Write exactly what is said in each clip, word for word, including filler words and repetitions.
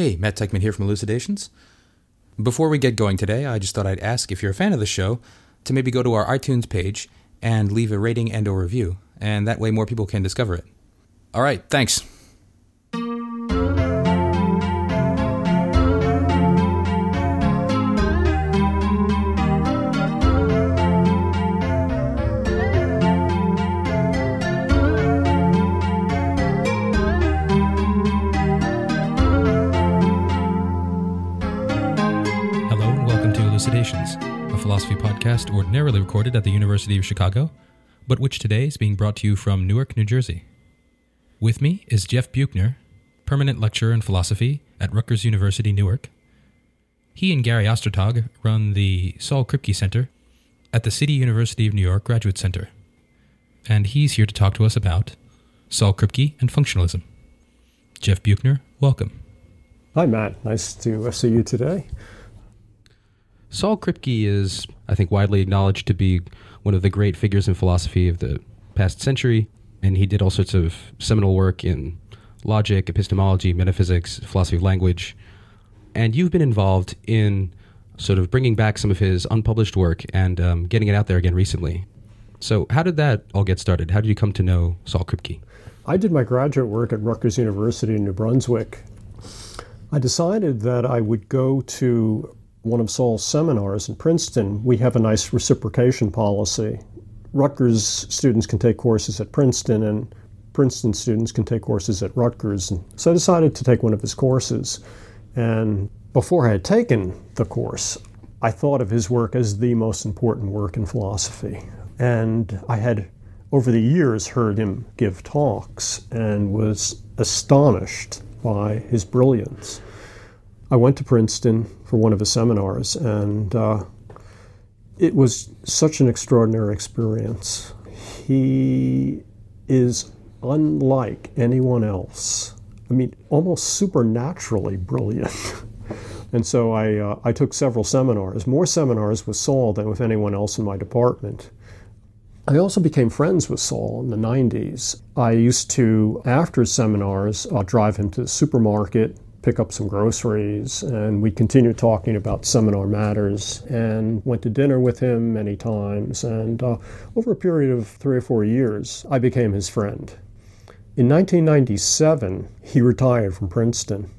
Hey, Matt Techman here from Elucidations. Before we get going today, I just thought I'd ask if you're a fan of the show to maybe go to our iTunes page and leave a rating and or review, and that way more people can discover it. All right, thanks. A philosophy podcast ordinarily recorded at the University of Chicago, but which today is being brought to you from Newark, New Jersey. With me is Jeff Buechner, permanent lecturer in philosophy at Rutgers University, Newark. He and Gary Ostertag run the Saul Kripke Center at the City University of New York Graduate Center, and he's here to talk to us about Saul Kripke and functionalism. Jeff Buechner, welcome. Hi, Matt. Nice to see you today. Saul Kripke is, I think, widely acknowledged to be one of the great figures in philosophy of the past century, and he did all sorts of seminal work in logic, epistemology, metaphysics, philosophy of language. And you've been involved in sort of bringing back some of his unpublished work and um, getting it out there again recently. So how did that all get started? How did you come to know Saul Kripke? I did my graduate work at Rutgers University in New Brunswick. I decided that I would go to one of Saul's seminars in Princeton. We have a nice reciprocation policy. Rutgers students can take courses at Princeton, and Princeton students can take courses at Rutgers. And so I decided to take one of his courses. And before I had taken the course, I thought of his work as the most important work in philosophy. And I had, over the years, heard him give talks and was astonished by his brilliance. I went to Princeton for one of his seminars, and uh, it was such an extraordinary experience. He is unlike anyone else. I mean, almost supernaturally brilliant. And so I, uh, I took several seminars, more seminars with Saul than with anyone else in my department. I also became friends with Saul in the nineties. I used to, after seminars, uh, drive him to the supermarket, pick up some groceries, and we continued talking about seminar matters and went to dinner with him many times. And uh, over a period of three or four years, I became his friend. In nineteen ninety-seven, he retired from Princeton.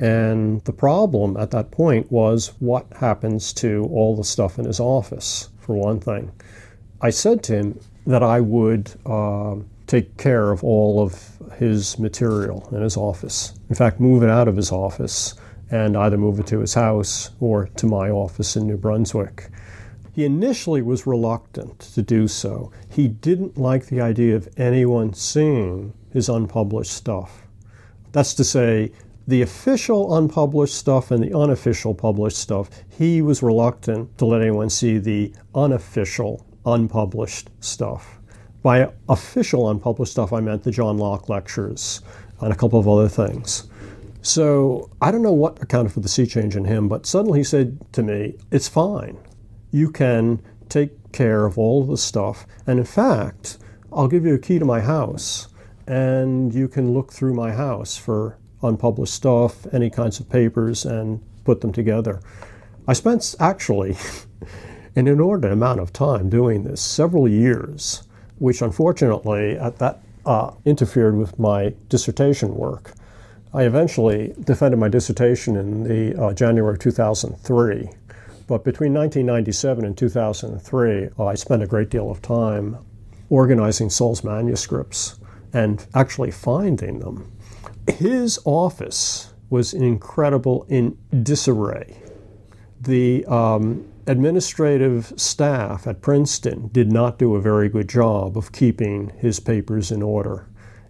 And the problem at that point was what happens to all the stuff in his office, for one thing. I said to him that I would uh, take care of all of his material in his office. In fact, move it out of his office and either move it to his house or to my office in New Brunswick. He initially was reluctant to do so. He didn't like the idea of anyone seeing his unpublished stuff. That's to say, the official unpublished stuff and the unofficial published stuff. He was reluctant to let anyone see the unofficial unpublished stuff. By official unpublished stuff, I meant the John Locke Lectures and a couple of other things. So I don't know what accounted for the sea change in him, but suddenly he said to me, it's fine. You can take care of all the stuff. And in fact, I'll give you a key to my house, and you can look through my house for unpublished stuff, any kinds of papers, and put them together. I spent, actually, an inordinate amount of time doing this, several years, which unfortunately at that uh, interfered with my dissertation work. I eventually defended my dissertation in the uh, January two thousand three, but between nineteen ninety-seven and two thousand three, uh, I spent a great deal of time organizing Saul's manuscripts and actually finding them. His office was incredible in disarray. The um, administrative staff at Princeton did not do a very good job of keeping his papers in order.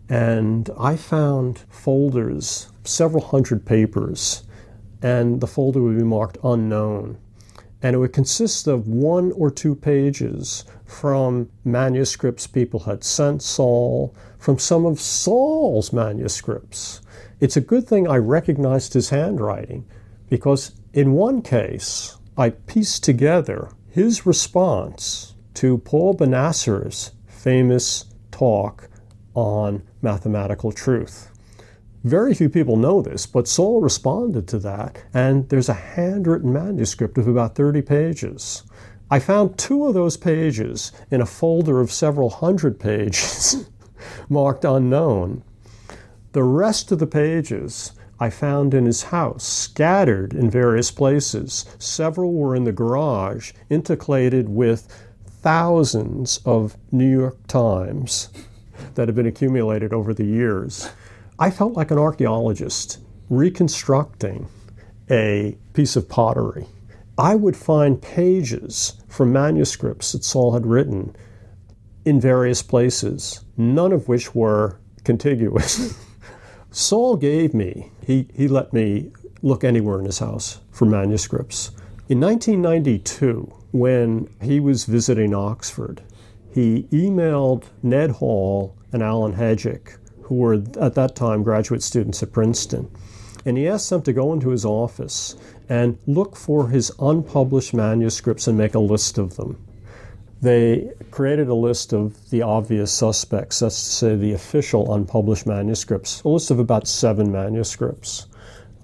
And I found folders, several hundred papers, and the folder would be marked unknown. And it would consist of one or two pages from manuscripts people had sent Saul, from some of Saul's manuscripts. It's a good thing I recognized his handwriting, because in one case, I pieced together his response to Paul Benasser's famous talk on mathematical truth. Very few people know this, but Saul responded to that, and there's a handwritten manuscript of about thirty pages. I found two of those pages in a folder of several hundred pages marked unknown. The rest of the pages I found in his house, scattered in various places. Several were in the garage, intercalated with thousands of New York Times that have been accumulated over the years. I felt like an archaeologist reconstructing a piece of pottery. I would find pages from manuscripts that Saul had written in various places, none of which were contiguous. Saul gave me, he, he let me look anywhere in his house for manuscripts. In nineteen ninety-two, when he was visiting Oxford, he emailed Ned Hall and Alan Hedgick, who were at that time graduate students at Princeton, and he asked them to go into his office and look for his unpublished manuscripts and make a list of them. They created a list of the obvious suspects, that's to say the official unpublished manuscripts, a list of about seven manuscripts.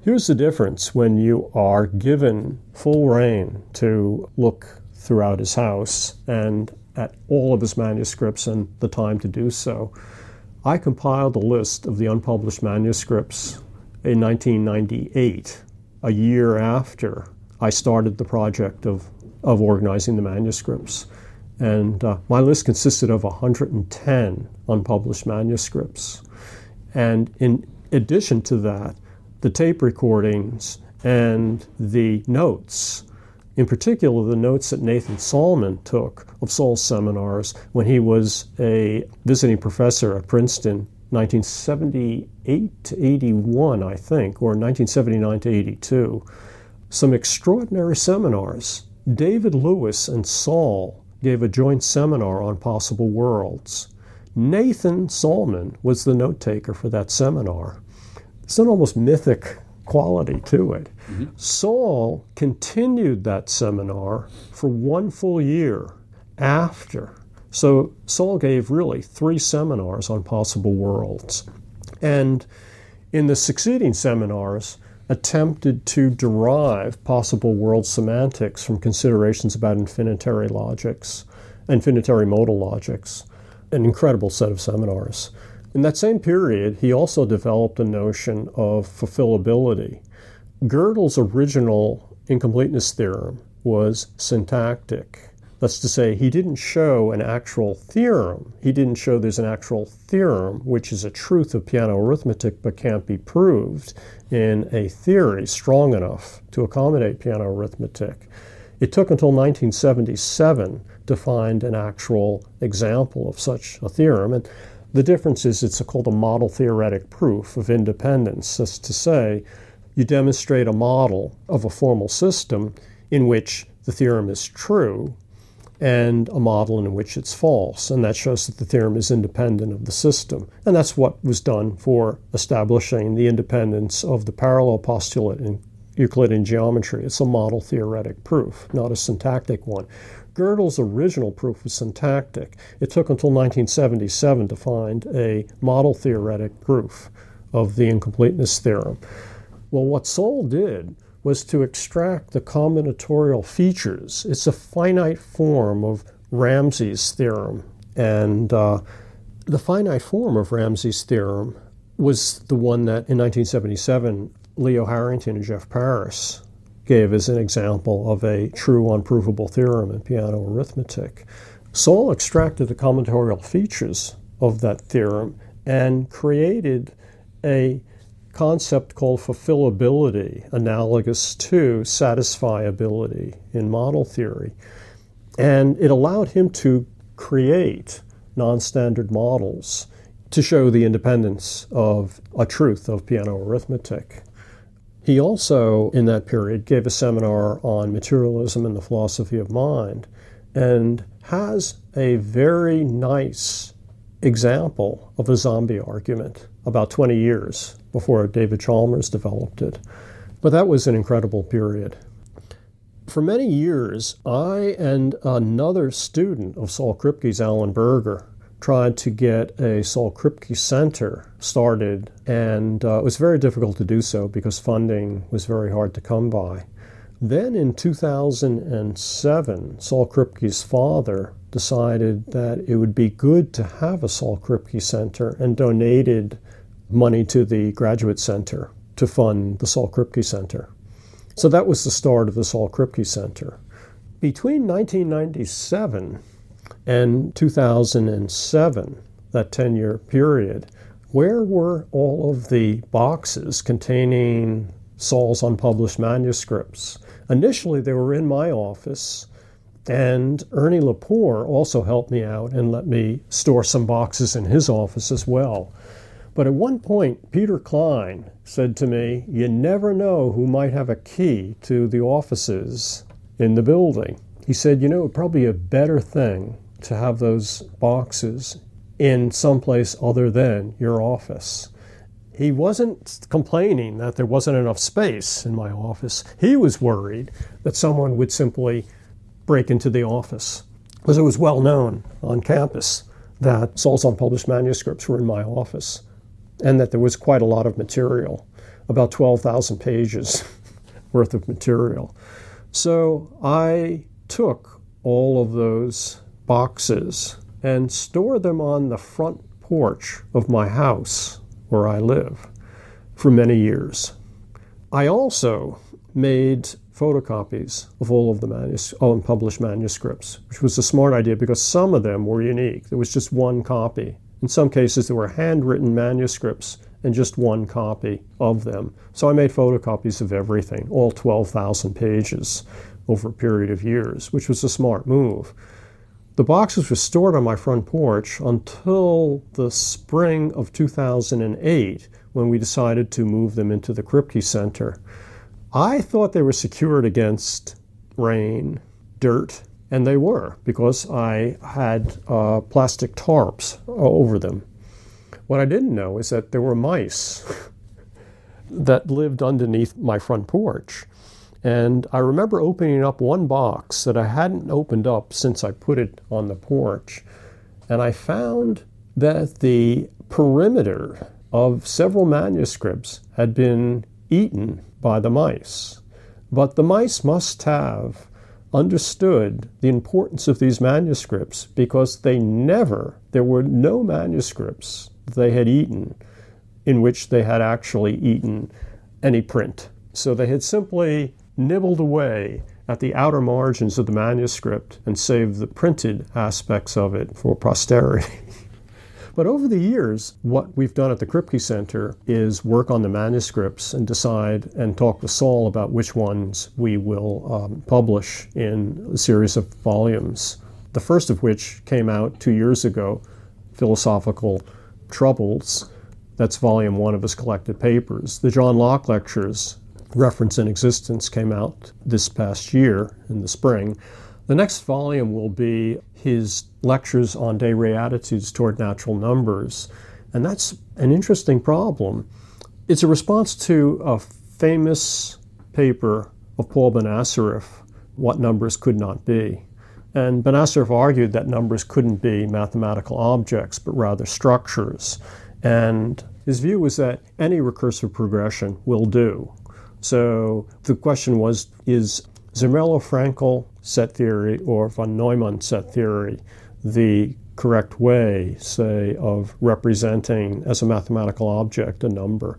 Here's the difference when you are given full rein to look throughout his house and at all of his manuscripts and the time to do so. I compiled a list of the unpublished manuscripts in nineteen ninety-eight, a year after I started the project of, of organizing the manuscripts. And uh, my list consisted of one hundred ten unpublished manuscripts. And in addition to that, the tape recordings and the notes, in particular the notes that Nathan Salmon took of Saul's seminars when he was a visiting professor at Princeton, nineteen seventy-eight to eighty-one, I think, or nineteen seventy-nine to eighty-two. Some extraordinary seminars. David Lewis and Saul gave a joint seminar on possible worlds. Nathan Solomon was the note-taker for that seminar. It's an almost mythic quality to it. Mm-hmm. Saul continued that seminar for one full year after. So Saul gave really three seminars on possible worlds. And in the succeeding seminars, attempted to derive possible world semantics from considerations about infinitary logics, infinitary modal logics, an incredible set of seminars. In that same period, he also developed a notion of fulfillability. Gödel's original incompleteness theorem was syntactic. That's to say, he didn't show an actual theorem. He didn't show there's an actual theorem, which is a truth of piano arithmetic but can't be proved in a theory strong enough to accommodate piano arithmetic. It took until nineteen seventy-seven to find an actual example of such a theorem. And the difference is it's called a model theoretic proof of independence. That's to say, you demonstrate a model of a formal system in which the theorem is true, and a model in which it's false, and that shows that the theorem is independent of the system. And that's what was done for establishing the independence of the parallel postulate in Euclidean geometry. It's a model theoretic proof, not a syntactic one. Gödel's original proof was syntactic. It took until nineteen seventy-seven to find a model theoretic proof of the incompleteness theorem. Well, what Saul did was to extract the combinatorial features. It's a finite form of Ramsey's theorem. And uh, the finite form of Ramsey's theorem was the one that, in nineteen seventy-seven, Leo Harrington and Jeff Paris gave as an example of a true unprovable theorem in piano arithmetic. Saul extracted the combinatorial features of that theorem and created a concept called fulfillability, analogous to satisfiability in model theory. And it allowed him to create non-standard models to show the independence of a truth of piano arithmetic. He also, in that period, gave a seminar on materialism and the philosophy of mind, and has a very nice example of a zombie argument about twenty years before David Chalmers developed it. But that was an incredible period. For many years, I and another student of Saul Kripke's, Alan Berger, tried to get a Saul Kripke Center started, and uh, it was very difficult to do so because funding was very hard to come by. Then in two thousand seven, Saul Kripke's father decided that it would be good to have a Saul Kripke Center and donated money to the Graduate Center to fund the Saul Kripke Center. So that was the start of the Saul Kripke Center. Between nineteen ninety-seven and two thousand seven, that ten-year period, where were all of the boxes containing Saul's unpublished manuscripts? Initially, they were in my office, and Ernie Lepore also helped me out and let me store some boxes in his office as well. But at one point, Peter Klein said to me, "You never know who might have a key to the offices in the building." He said, "You know, it would probably be a better thing to have those boxes in someplace other than your office." He wasn't complaining that there wasn't enough space in my office. He was worried that someone would simply break into the office, because it was well known on campus that Saul's unpublished manuscripts were in my office, and that there was quite a lot of material, about twelve thousand pages worth of material. So I took all of those boxes and stored them on the front porch of my house where I live for many years. I also made photocopies of all of the manus- unpublished manuscripts, which was a smart idea because some of them were unique. There was just one copy. In some cases, there were handwritten manuscripts and just one copy of them. So I made photocopies of everything, all twelve thousand pages over a period of years, which was a smart move. The boxes were stored on my front porch until the spring of two thousand eight, when we decided to move them into the Kripke Center. I thought they were secured against rain, dirt, and they were, because I had uh, plastic tarps over them. What I didn't know is that there were mice that lived underneath my front porch. And I remember opening up one box that I hadn't opened up since I put it on the porch. And I found that the perimeter of several manuscripts had been eaten by the mice. But the mice must have understood the importance of these manuscripts, because they never, there were no manuscripts they had eaten in which they had actually eaten any print. So they had simply nibbled away at the outer margins of the manuscript and saved the printed aspects of it for posterity. But over the years, what we've done at the Kripke Center is work on the manuscripts and decide and talk with Saul about which ones we will um, publish in a series of volumes. The first of which came out two years ago, Philosophical Troubles. That's volume one of his collected papers. The John Locke Lectures, Reference in Existence, came out this past year in the spring. The next volume will be his lectures on de re attitudes toward natural numbers. And that's an interesting problem. It's a response to a famous paper of Paul Ben-Asarif, What Numbers Could Not Be. And Ben-Asarif argued that numbers couldn't be mathematical objects, but rather structures. And his view was that any recursive progression will do. So the question was, is Zermelo-Frankel set theory or von Neumann set theory the correct way, say, of representing as a mathematical object a number?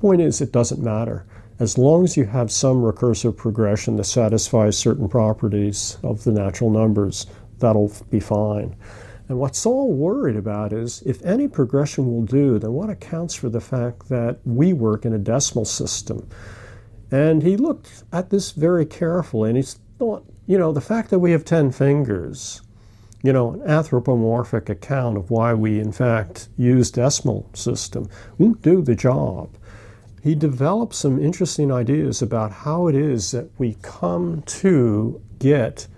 Point is, it doesn't matter. As long as you have some recursive progression that satisfies certain properties of the natural numbers, that'll be fine. And what Saul worried about is, if any progression will do, then what accounts for the fact that we work in a decimal system? And he looked at this very carefully, and he thought, you know, the fact that we have ten fingers, you know, an anthropomorphic account of why we, in fact, use decimal system, won't do the job. He developed some interesting ideas about how it is that we come to get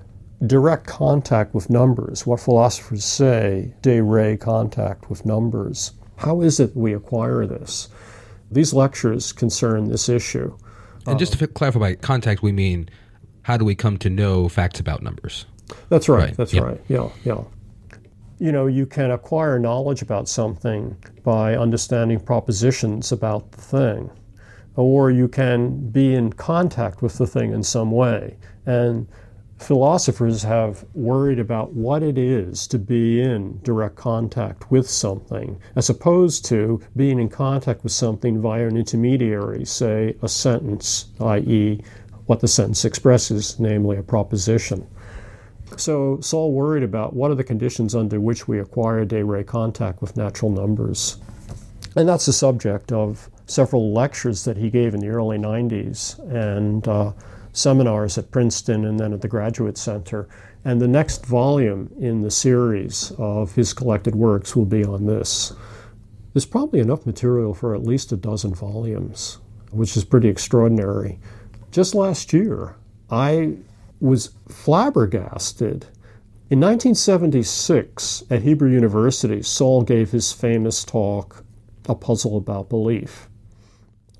direct contact with numbers, what philosophers say, de re contact with numbers. How is it we acquire this? These lectures concern this issue. And just to clarify, contact, we mean how do we come to know facts about numbers? That's right. right. That's yep. right. Yeah, yeah. you know, you can acquire knowledge about something by understanding propositions about the thing, or you can be in contact with the thing in some way. And philosophers have worried about what it is to be in direct contact with something, as opposed to being in contact with something via an intermediary, say a sentence, that is what the sentence expresses, namely a proposition. So Saul worried about what are the conditions under which we acquire de re contact with natural numbers. And that's the subject of several lectures that he gave in the early nineties and uh, seminars at Princeton and then at the Graduate Center. And the next volume in the series of his collected works will be on this. There's probably enough material for at least a dozen volumes, which is pretty extraordinary. Just last year, I was flabbergasted. In nineteen seventy-six, at Hebrew University, Saul gave his famous talk, A Puzzle About Belief,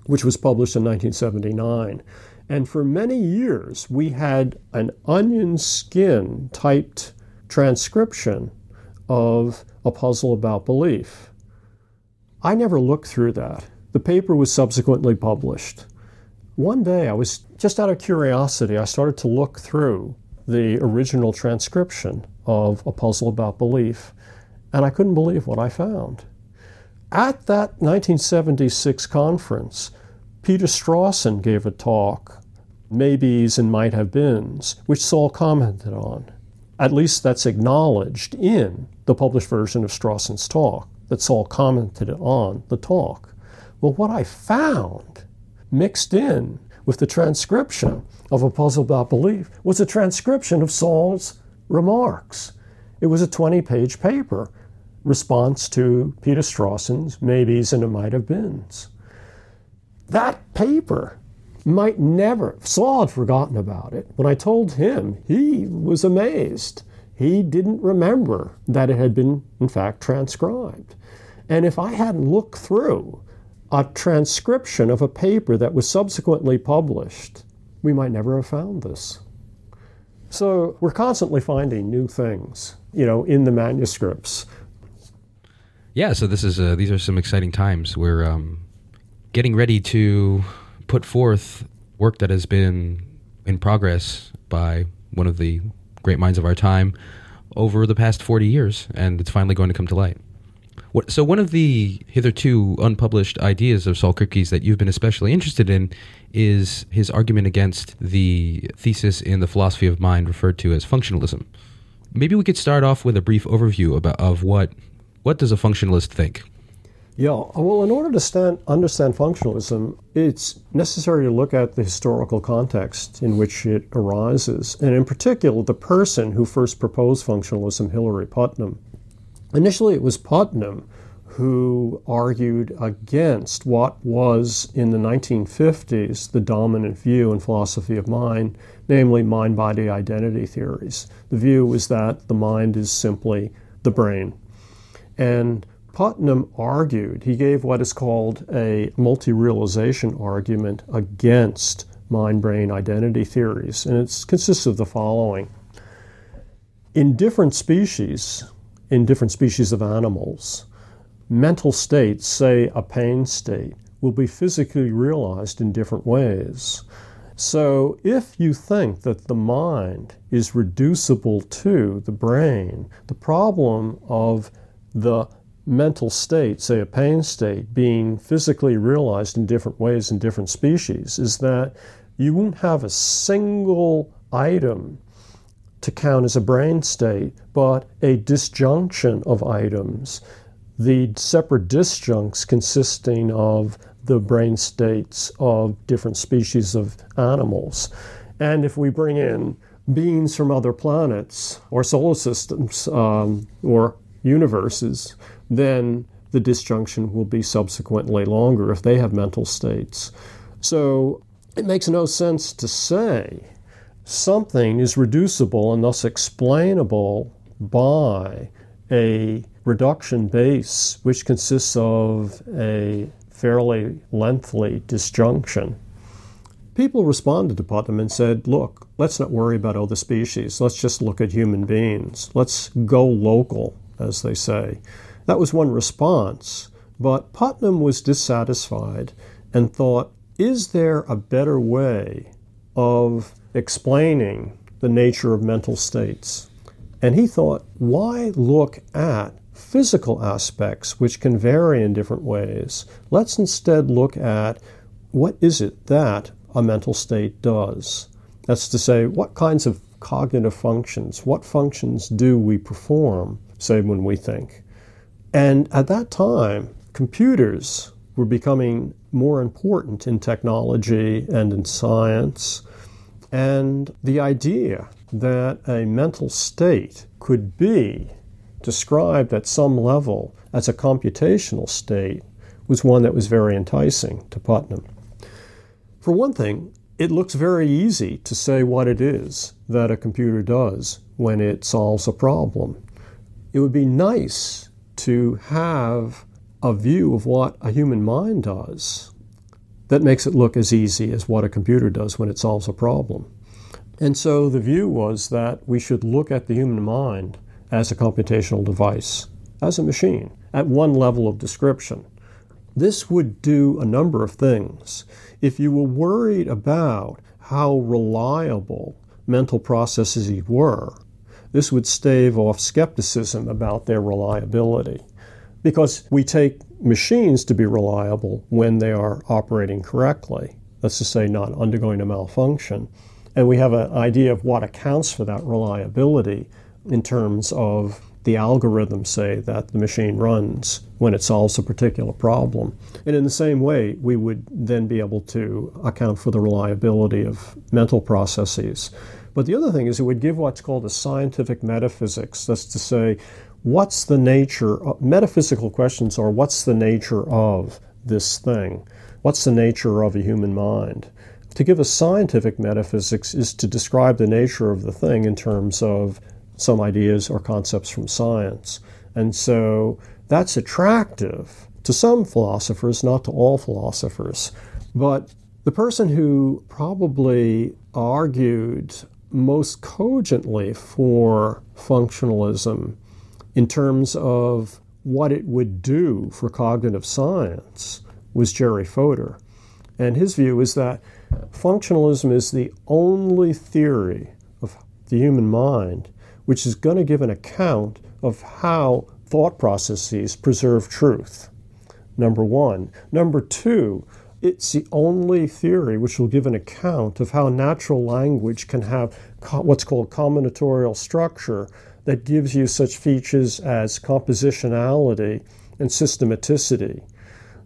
which was published in nineteen seventy-nine. And for many years, we had an onion skin typed transcription of A Puzzle About Belief. I never looked through that. The paper was subsequently published. One day, I was just out of curiosity, I started to look through the original transcription of A Puzzle About Belief, and I couldn't believe what I found. At that nineteen seventy-six conference, Peter Strawson gave a talk, Maybes and Might Have Beens, which Saul commented on. At least that's acknowledged in the published version of Strawson's talk, that Saul commented on the talk. Well, what I found mixed in with the transcription of A Puzzle About Belief was a transcription of Saul's remarks. It was a twenty-page paper, response to Peter Strawson's Maybes and Might Have Beens. That paper might never, Saul had forgotten about it. When I told him, he was amazed. He didn't remember that it had been, in fact, transcribed. And if I hadn't looked through a transcription of a paper that was subsequently published, we might never have found this. So we're constantly finding new things, you know, in the manuscripts. Yeah, so this is uh, these are some exciting times. We're um, getting ready to put forth work that has been in progress by one of the great minds of our time over the past forty years, and it's finally going to come to light. So one of the hitherto unpublished ideas of Saul Kripke's that you've been especially interested in is his argument against the thesis in the philosophy of mind referred to as functionalism. Maybe we could start off with a brief overview about of what what does a functionalist think? Yeah, well, in order to stand, understand functionalism, it's necessary to look at the historical context in which it arises, and in particular, the person who first proposed functionalism, Hilary Putnam. Initially, it was Putnam who argued against what was, in the nineteen fifties, the dominant view in philosophy of mind, namely mind-body identity theories. The view was that the mind is simply the brain. And Putnam argued, he gave what is called a multi-realization argument against mind-brain identity theories, and it consists of the following. In different species, in different species of animals, mental states, say a pain state, will be physically realized in different ways. So if you think that the mind is reducible to the brain, the problem of the mental state, say a pain state, being physically realized in different ways in different species is that you won't have a single item to count as a brain state, but a disjunction of items, the separate disjuncts consisting of the brain states of different species of animals. And if we bring in beings from other planets or solar systems um, or universes, then the disjunction will be subsequently longer if they have mental states. So it makes no sense to say something is reducible and thus explainable by a reduction base, which consists of a fairly lengthy disjunction. People responded to Putnam and said, look, let's not worry about other species. Let's just look at human beings. Let's go local as they say. That was one response, but Putnam was dissatisfied and thought, is there a better way of explaining the nature of mental states? And he thought, why look at physical aspects which can vary in different ways? Let's instead look at what is it that a mental state does? That's to say, what kinds of cognitive functions, what functions do we perform, say when we think? And at that time, computers were becoming more important in technology and in science, and the idea that a mental state could be described at some level as a computational state was one that was very enticing to Putnam. For one thing, it looks very easy to say what it is that a computer does when it solves a problem. It would be nice to have a view of what a human mind does that makes it look as easy as what a computer does when it solves a problem. And so the view was that we should look at the human mind as a computational device, as a machine, at one level of description. This would do a number of things. If you were worried about how reliable mental processes were, this would stave off skepticism about their reliability, because we take machines to be reliable when they are operating correctly, that's to say not undergoing a malfunction, and we have an idea of what accounts for that reliability in terms of the algorithm, say, that the machine runs when it solves a particular problem. And in the same way, we would then be able to account for the reliability of mental processes. But the other thing is it would give what's called a scientific metaphysics. That's to say, what's the nature of, metaphysical questions are, what's the nature of this thing? What's the nature of a human mind? To give a scientific metaphysics is to describe the nature of the thing in terms of some ideas or concepts from science. And so that's attractive to some philosophers, not to all philosophers. But the person who probably argued most cogently for functionalism in terms of what it would do for cognitive science was Jerry Fodor. And his view is that functionalism is the only theory of the human mind which is going to give an account of how thought processes preserve truth, number one. Number two, it's the only theory which will give an account of how natural language can have co- what's called combinatorial structure that gives you such features as compositionality and systematicity.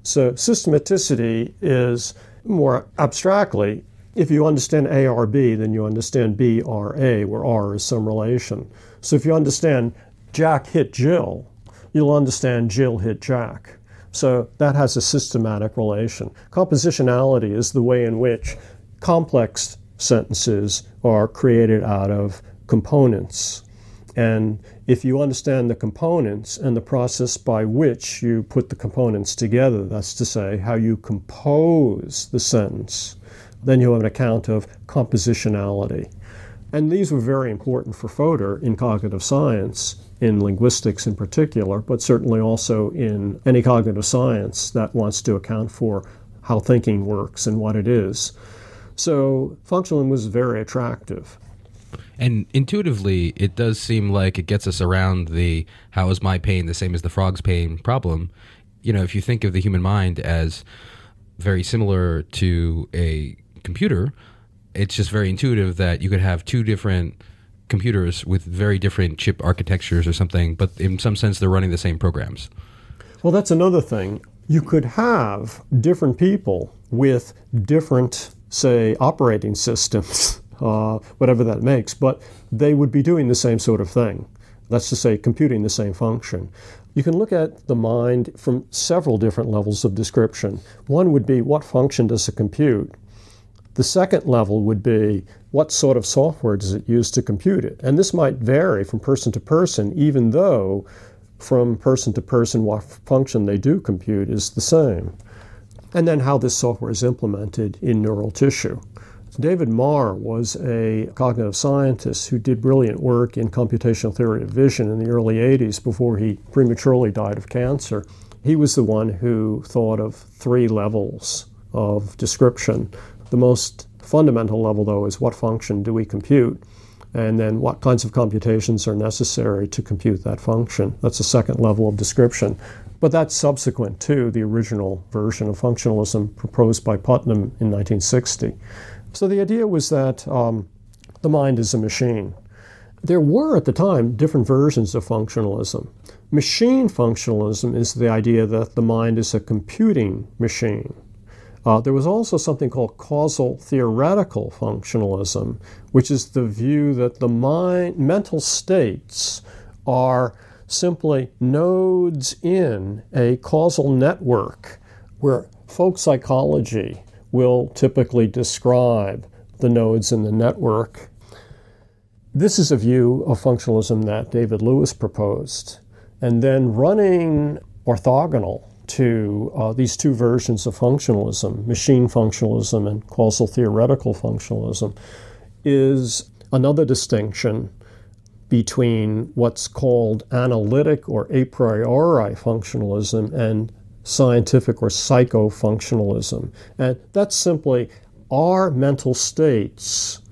So systematicity is, more abstractly, if you understand A R B, then you understand B R A, where R is some relation. So if you understand Jack hit Jill, you'll understand Jill hit Jack. So that has a systematic relation. Compositionality is the way in which complex sentences are created out of components. And if you understand the components and the process by which you put the components together, that's to say how you compose the sentence, then you have an account of compositionality. And these were very important for Fodor in cognitive science, in linguistics in particular, but certainly also in any cognitive science that wants to account for how thinking works and what it is. So functionalism was very attractive. And intuitively, it does seem like it gets us around the how is my pain the same as the frog's pain problem. You know, if you think of the human mind as very similar to a computer, it's just very intuitive that you could have two different computers with very different chip architectures or something, but in some sense they're running the same programs. Well, that's another thing. You could have different people with different, say, operating systems, uh, whatever that makes, but they would be doing the same sort of thing. That's to say, computing the same function. You can look at the mind from several different levels of description. One would be, what function does it compute? The second level would be, what sort of software does it use to compute it? And this might vary from person to person, even though from person to person what function they do compute is the same. And then how this software is implemented in neural tissue. David Marr was a cognitive scientist who did brilliant work in computational theory of vision in the early eighties before he prematurely died of cancer. He was the one who thought of three levels of description. The most fundamental level, though, is what function do we compute, and then what kinds of computations are necessary to compute that function. That's the second level of description. But that's subsequent to the original version of functionalism proposed by Putnam in nineteen sixty. So the idea was that um, the mind is a machine. There were, at the time, different versions of functionalism. Machine functionalism is the idea that the mind is a computing machine. Uh, there was also something called causal theoretical functionalism, which is the view that the mind, mental states are simply nodes in a causal network, where folk psychology will typically describe the nodes in the network. This is a view of functionalism that David Lewis proposed. And then running orthogonal to uh, these two versions of functionalism, machine functionalism and causal theoretical functionalism, is another distinction between what's called analytic or a priori functionalism and scientific or psychofunctionalism. And that's simply, are mental states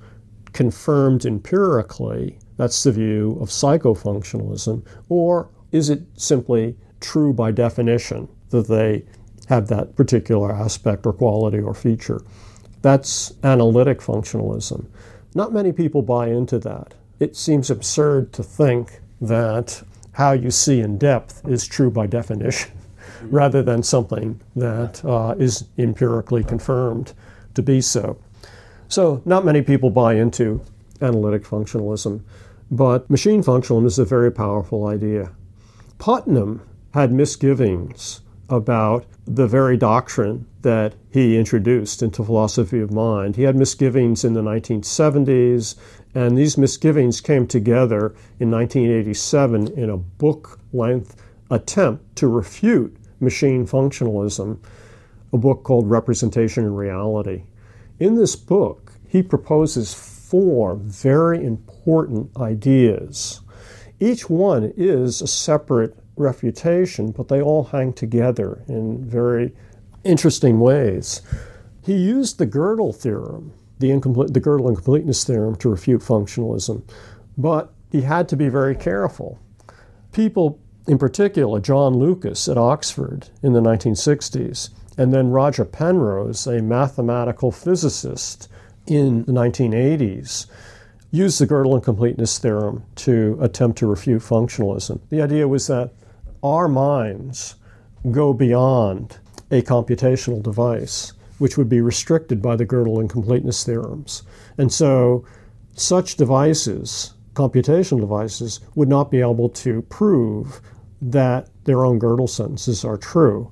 confirmed empirically? That's the view of psychofunctionalism. Or is it simply true by definition that they have that particular aspect or quality or feature? That's analytic functionalism. Not many people buy into that. It seems absurd to think that how you see in depth is true by definition, rather than something that uh, is empirically confirmed to be so. So not many people buy into analytic functionalism, but machine functionalism is a very powerful idea. Putnam had misgivings about the very doctrine that he introduced into philosophy of mind. He had misgivings in the nineteen seventies, and these misgivings came together in nineteen eighty-seven in a book-length attempt to refute machine functionalism, a book called Representation and Reality. In this book, he proposes four very important ideas. Each one is a separate refutation, but they all hang together in very interesting ways. He used the Gödel theorem, the, incomplete, the Gödel incompleteness theorem, to refute functionalism, but he had to be very careful. People, in particular John Lucas at Oxford in the nineteen sixties, and then Roger Penrose, a mathematical physicist in the nineteen eighties, used the Gödel incompleteness theorem to attempt to refute functionalism. The idea was that our minds go beyond a computational device, which would be restricted by the Gödel incompleteness theorems. And so such devices, computational devices, would not be able to prove that their own Gödel sentences are true.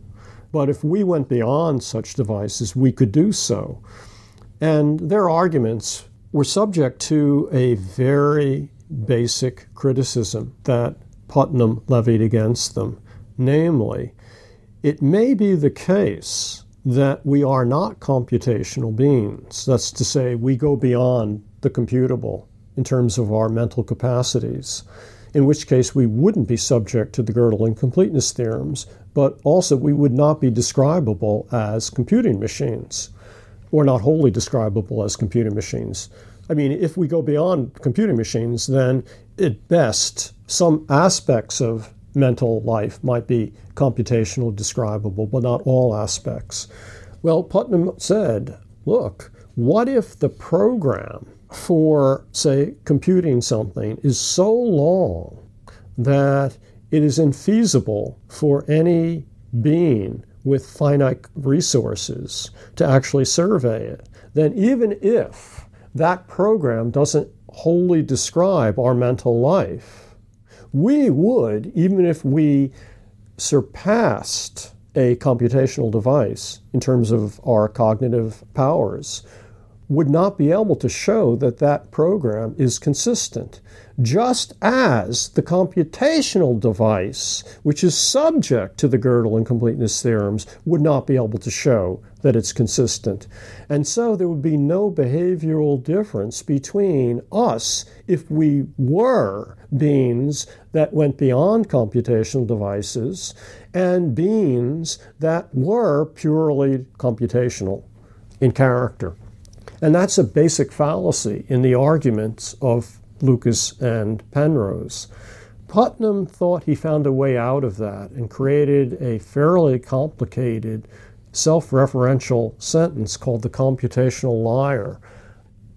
But if we went beyond such devices, we could do so. And their arguments were subject to a very basic criticism that Putnam levied against them. Namely, it may be the case that we are not computational beings. That's to say, we go beyond the computable in terms of our mental capacities, in which case we wouldn't be subject to the Gödel incompleteness theorems, but also we would not be describable as computing machines, or not wholly describable as computing machines. I mean, if we go beyond computing machines, then at best, some aspects of mental life might be computational describable, but not all aspects. Well, Putnam said, look, what if the program for, say, computing something is so long that it is infeasible for any being with finite resources to actually survey it? Then even if that program doesn't wholly describe our mental life, we would, even if we surpassed a computational device in terms of our cognitive powers, would not be able to show that that program is consistent. Just as the computational device, which is subject to the Gödel incompleteness theorems, would not be able to show that it's consistent. And so there would be no behavioral difference between us if we were beings that went beyond computational devices and beings that were purely computational in character. And that's a basic fallacy in the arguments of Lucas and Penrose. Putnam thought he found a way out of that and created a fairly complicated self-referential sentence called the computational liar.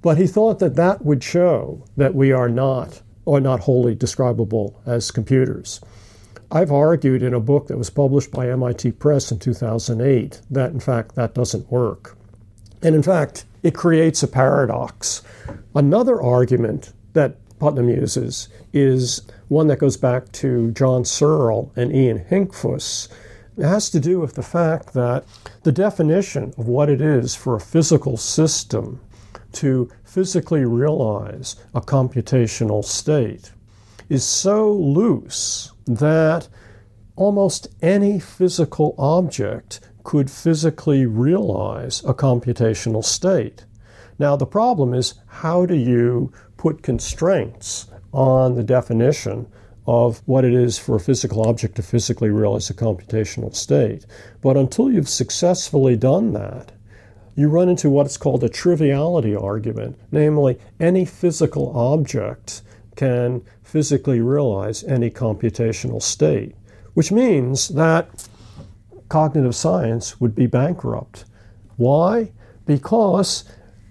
But he thought that that would show that we are not, or not wholly describable as computers. I've argued in a book that was published by M I T Press in two thousand eight that, in fact, that doesn't work. And in fact, it creates a paradox. Another argument that Putnam uses is one that goes back to John Searle and Ian Hinkfuss. It has to do with the fact that the definition of what it is for a physical system to physically realize a computational state is so loose that almost any physical object could physically realize a computational state. Now, the problem is, how do you put constraints on the definition of what it is for a physical object to physically realize a computational state? But until you've successfully done that, you run into what's called a triviality argument, namely, any physical object can physically realize any computational state, which means that cognitive science would be bankrupt. Why? Because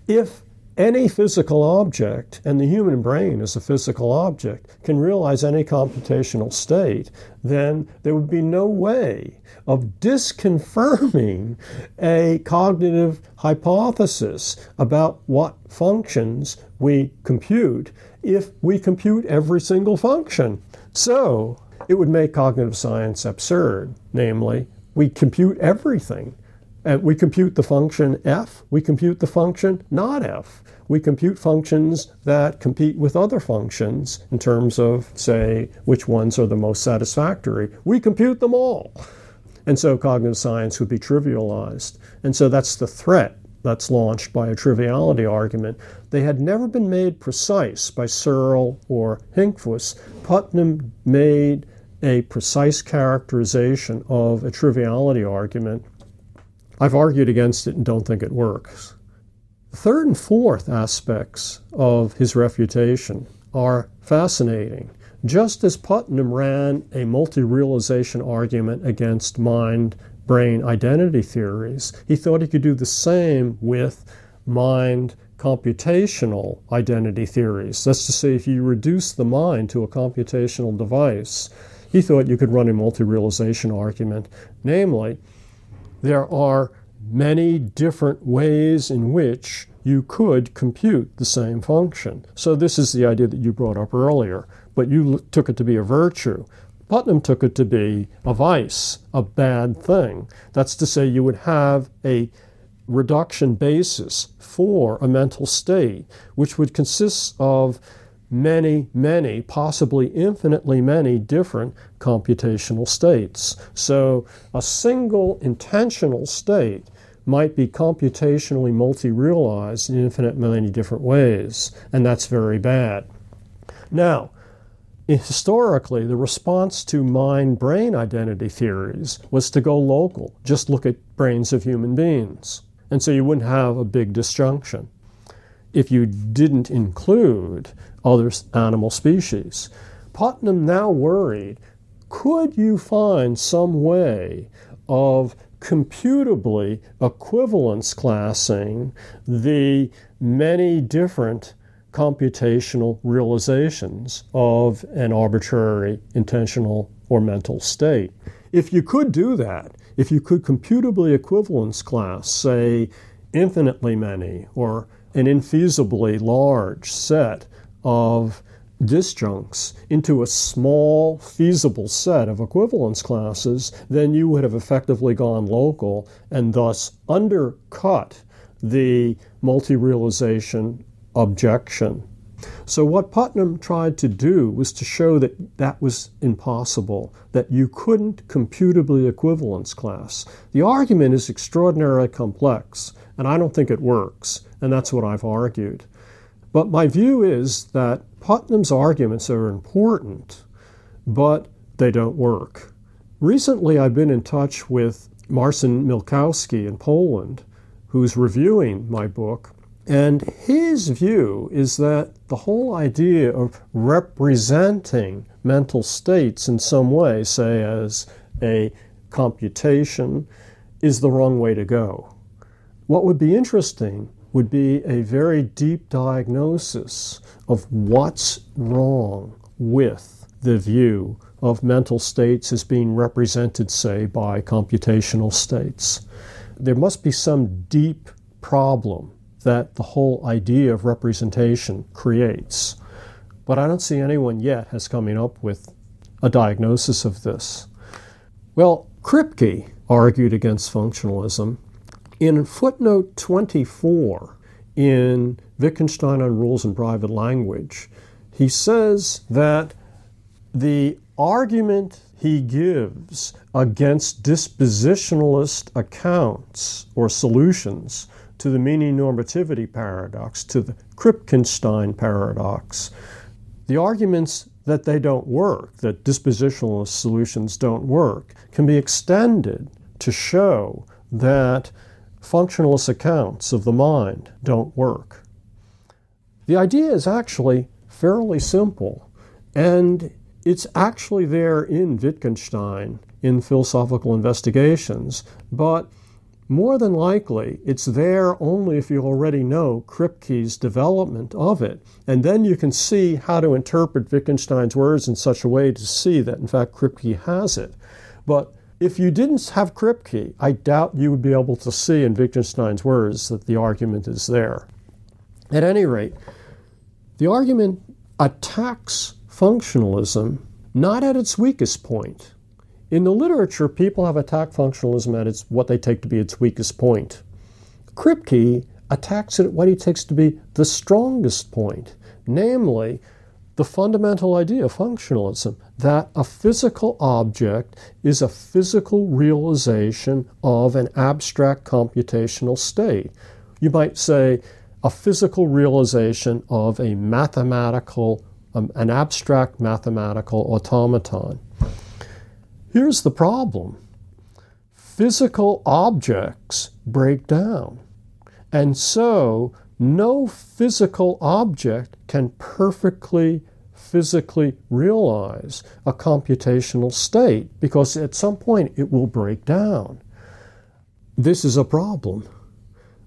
if any physical object, and the human brain is a physical object, can realize any computational state, then there would be no way of disconfirming a cognitive hypothesis about what functions we compute if we compute every single function. So it would make cognitive science absurd. Namely, we compute everything. And we compute the function f, we compute the function not f. We compute functions that compete with other functions in terms of, say, which ones are the most satisfactory. We compute them all. And so cognitive science would be trivialized. And so that's the threat that's launched by a triviality argument. They had never been made precise by Searle or Hinkfuss. Putnam made a precise characterization of a triviality argument. I've argued against it and don't think it works. The third and fourth aspects of his refutation are fascinating. Just as Putnam ran a multi-realization argument against mind-brain identity theories, he thought he could do the same with mind computational identity theories. That's to say, if you reduce the mind to a computational device, he thought you could run a multi-realization argument, namely, there are many different ways in which you could compute the same function. So this is the idea that you brought up earlier, but you took it to be a virtue. Putnam took it to be a vice, a bad thing. That's to say, you would have a reduction basis for a mental state, which would consist of many, many, possibly infinitely many different computational states. So a single intentional state might be computationally multi-realized in infinite many different ways, and that's very bad. Now, historically, the response to mind-brain identity theories was to go local, just look at brains of human beings, and so you wouldn't have a big disjunction if you didn't include other animal species. Putnam now worried, could you find some way of computably equivalence classing the many different computational realizations of an arbitrary, intentional, or mental state? If you could do that, if you could computably equivalence class, say, infinitely many or an infeasibly large set of disjuncts into a small, feasible set of equivalence classes, then you would have effectively gone local and thus undercut the multi-realization objection. So what Putnam tried to do was to show that that was impossible, that you couldn't computably equivalence class. The argument is extraordinarily complex, and I don't think it works, and that's what I've argued. But my view is that Putnam's arguments are important, but they don't work. Recently, I've been in touch with Marcin Minkowski in Poland, who's reviewing my book, and his view is that the whole idea of representing mental states in some way, say as a computation, is the wrong way to go. What would be interesting would be a very deep diagnosis of what's wrong with the view of mental states as being represented, say, by computational states. There must be some deep problem that the whole idea of representation creates. But I don't see anyone yet has coming up with a diagnosis of this. Well, Kripke argued against functionalism. In footnote twenty-four in Wittgenstein on Rules in Private Language, he says that the argument he gives against dispositionalist accounts or solutions to the meaning normativity paradox, to the Kripkenstein paradox, the arguments that they don't work, that dispositionalist solutions don't work, can be extended to show that functionalist accounts of the mind don't work. The idea is actually fairly simple, and it's actually there in Wittgenstein in Philosophical Investigations, but more than likely, it's there only if you already know Kripke's development of it. And then you can see how to interpret Wittgenstein's words in such a way to see that, in fact, Kripke has it. But if you didn't have Kripke, I doubt you would be able to see in Wittgenstein's words that the argument is there. At any rate, the argument attacks functionalism not at its weakest point. In the literature, people have attacked functionalism at its, what they take to be its weakest point. Kripke attacks it at what he takes to be the strongest point, namely the fundamental idea of functionalism, that a physical object is a physical realization of an abstract computational state. You might say a physical realization of a mathematical, um, an abstract mathematical automaton. Here's the problem. Physical objects break down, and so no physical object can perfectly physically realize a computational state, because at some point it will break down. This is a problem.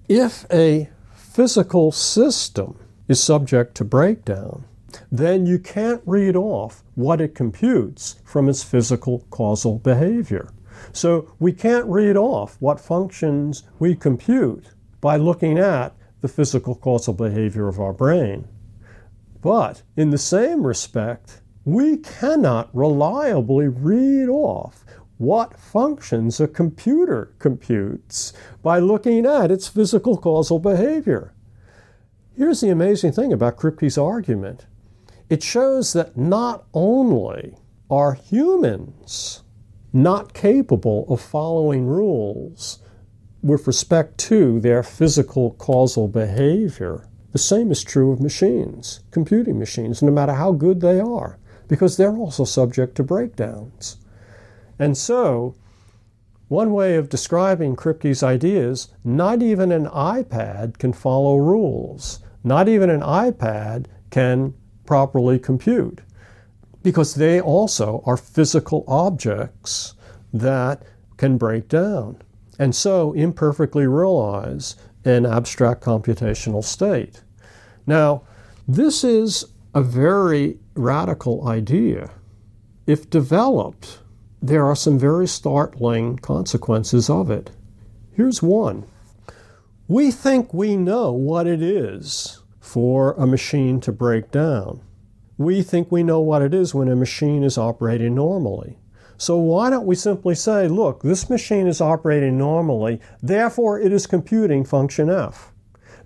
If a physical system is subject to breakdown, then you can't read off what it computes from its physical causal behavior. So we can't read off what functions we compute by looking at the physical causal behavior of our brain. But in the same respect, we cannot reliably read off what functions a computer computes by looking at its physical causal behavior. Here's the amazing thing about Kripke's argument. It shows that not only are humans not capable of following rules with respect to their physical causal behavior, the same is true of machines, computing machines, no matter how good they are, because they're also subject to breakdowns. And so, one way of describing Kripke's ideas, not even an iPad can follow rules. Not even an iPad can properly compute, because they also are physical objects that can break down, and so imperfectly realize an abstract computational state. Now, this is a very radical idea. If developed, there are some very startling consequences of it. Here's one. We think we know what it is for a machine to break down. We think we know what it is when a machine is operating normally. So why don't we simply say, look, this machine is operating normally, therefore it is computing function F.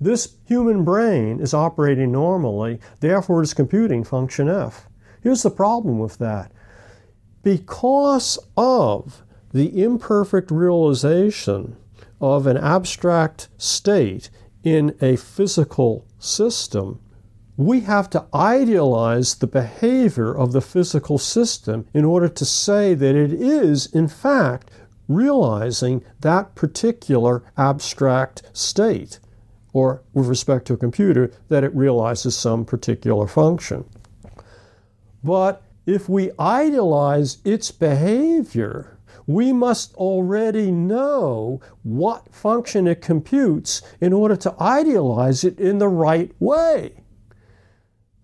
This human brain is operating normally, therefore it's computing function f. Here's the problem with that. Because of the imperfect realization of an abstract state in a physical system, we have to idealize the behavior of the physical system in order to say that it is, in fact, realizing that particular abstract state, or with respect to a computer, that it realizes some particular function. But if we idealize its behavior, we must already know what function it computes in order to idealize it in the right way.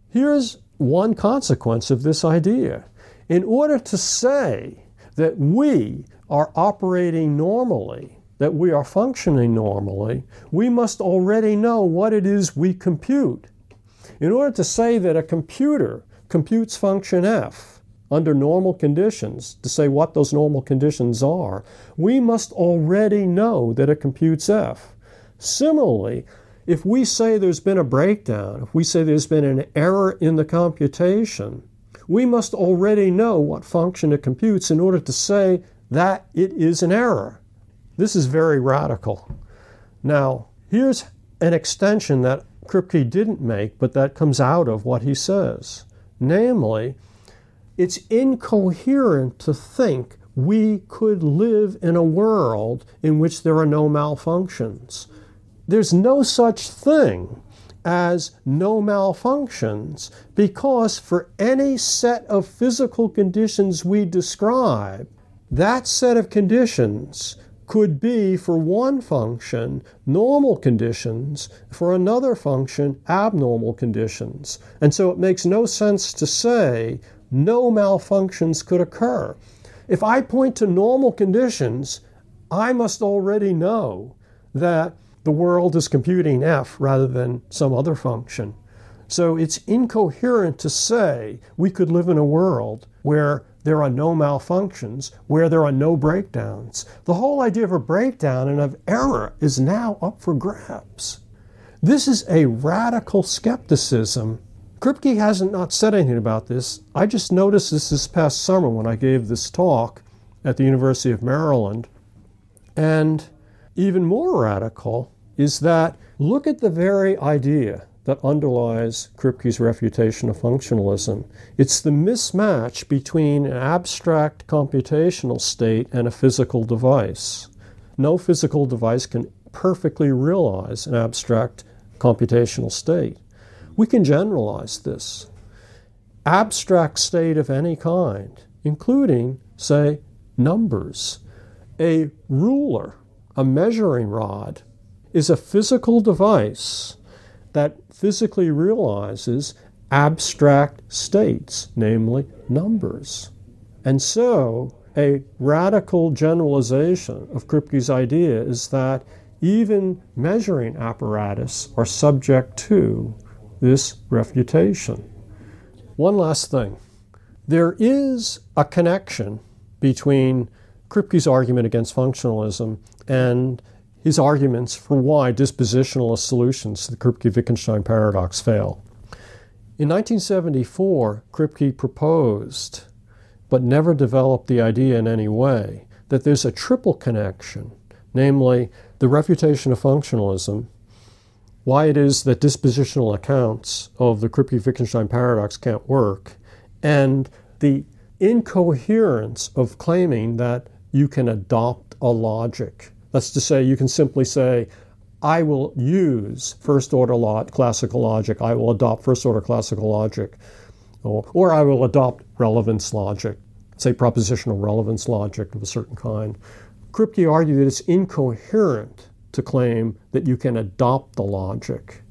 Here's one consequence of this idea. In order to say that we are operating normally, that we are functioning normally, we must already know what it is we compute. In order to say that a computer computes function f under normal conditions, to say what those normal conditions are, we must already know that it computes f. Similarly, if we say there's been a breakdown, if we say there's been an error in the computation, we must already know what function it computes in order to say that it is an error. This is very radical. Now, here's an extension that Kripke didn't make, but that comes out of what he says. Namely, it's incoherent to think we could live in a world in which there are no malfunctions. There's no such thing as no malfunctions, because for any set of physical conditions we describe, that set of conditions could be, for one function, normal conditions, for another function, abnormal conditions. And so it makes no sense to say no malfunctions could occur. If I point to normal conditions, I must already know that the world is computing f rather than some other function. So it's incoherent to say we could live in a world where there are no malfunctions, where there are no breakdowns. The whole idea of a breakdown and of error is now up for grabs. This is a radical skepticism. Kripke hasn't not said anything about this. I just noticed this this past summer when I gave this talk at the University of Maryland. And even more radical is that look at the very idea that underlies Kripke's refutation of functionalism. It's the mismatch between an abstract computational state and a physical device. No physical device can perfectly realize an abstract computational state. We can generalize this. Abstract state of any kind, including, say, numbers. A ruler, a measuring rod, is a physical device that physically realizes abstract states, namely numbers. And so a radical generalization of Kripke's idea is that even measuring apparatus are subject to this refutation. One last thing. There is a connection between Kripke's argument against functionalism and his arguments for why dispositionalist solutions to the Kripke-Wittgenstein paradox fail. In nineteen seventy-four, Kripke proposed, but never developed the idea in any way, that there's a triple connection, namely the refutation of functionalism, why it is that dispositional accounts of the Kripke-Wittgenstein paradox can't work, and the incoherence of claiming that you can adopt a logic. That's to say, you can simply say, I will use first-order log- classical logic, I will adopt first-order classical logic, or, or I will adopt relevance logic, say propositional relevance logic of a certain kind. Kripke argued that it's incoherent to claim that you can adopt the logic.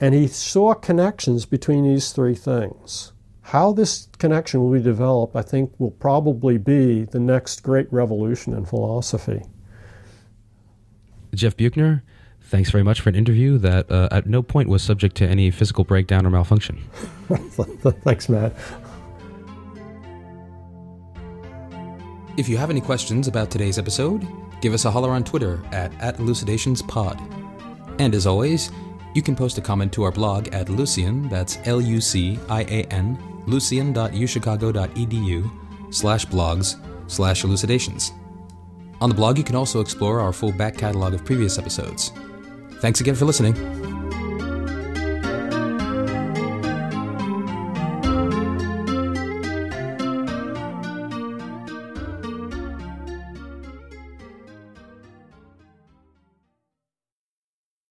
And he saw connections between these three things. How this connection will be developed, I think, will probably be the next great revolution in philosophy. Jeff Buechner, thanks very much for an interview that uh, at no point was subject to any physical breakdown or malfunction. Thanks, Matt. If you have any questions about today's episode, give us a holler on Twitter at, at Elucidations Pod. And as always, you can post a comment to our blog at Lucian, that's L U C I A N, lucian.uchicago.edu slash blogs slash elucidations. On the blog, you can also explore our full back catalog of previous episodes. Thanks again for listening.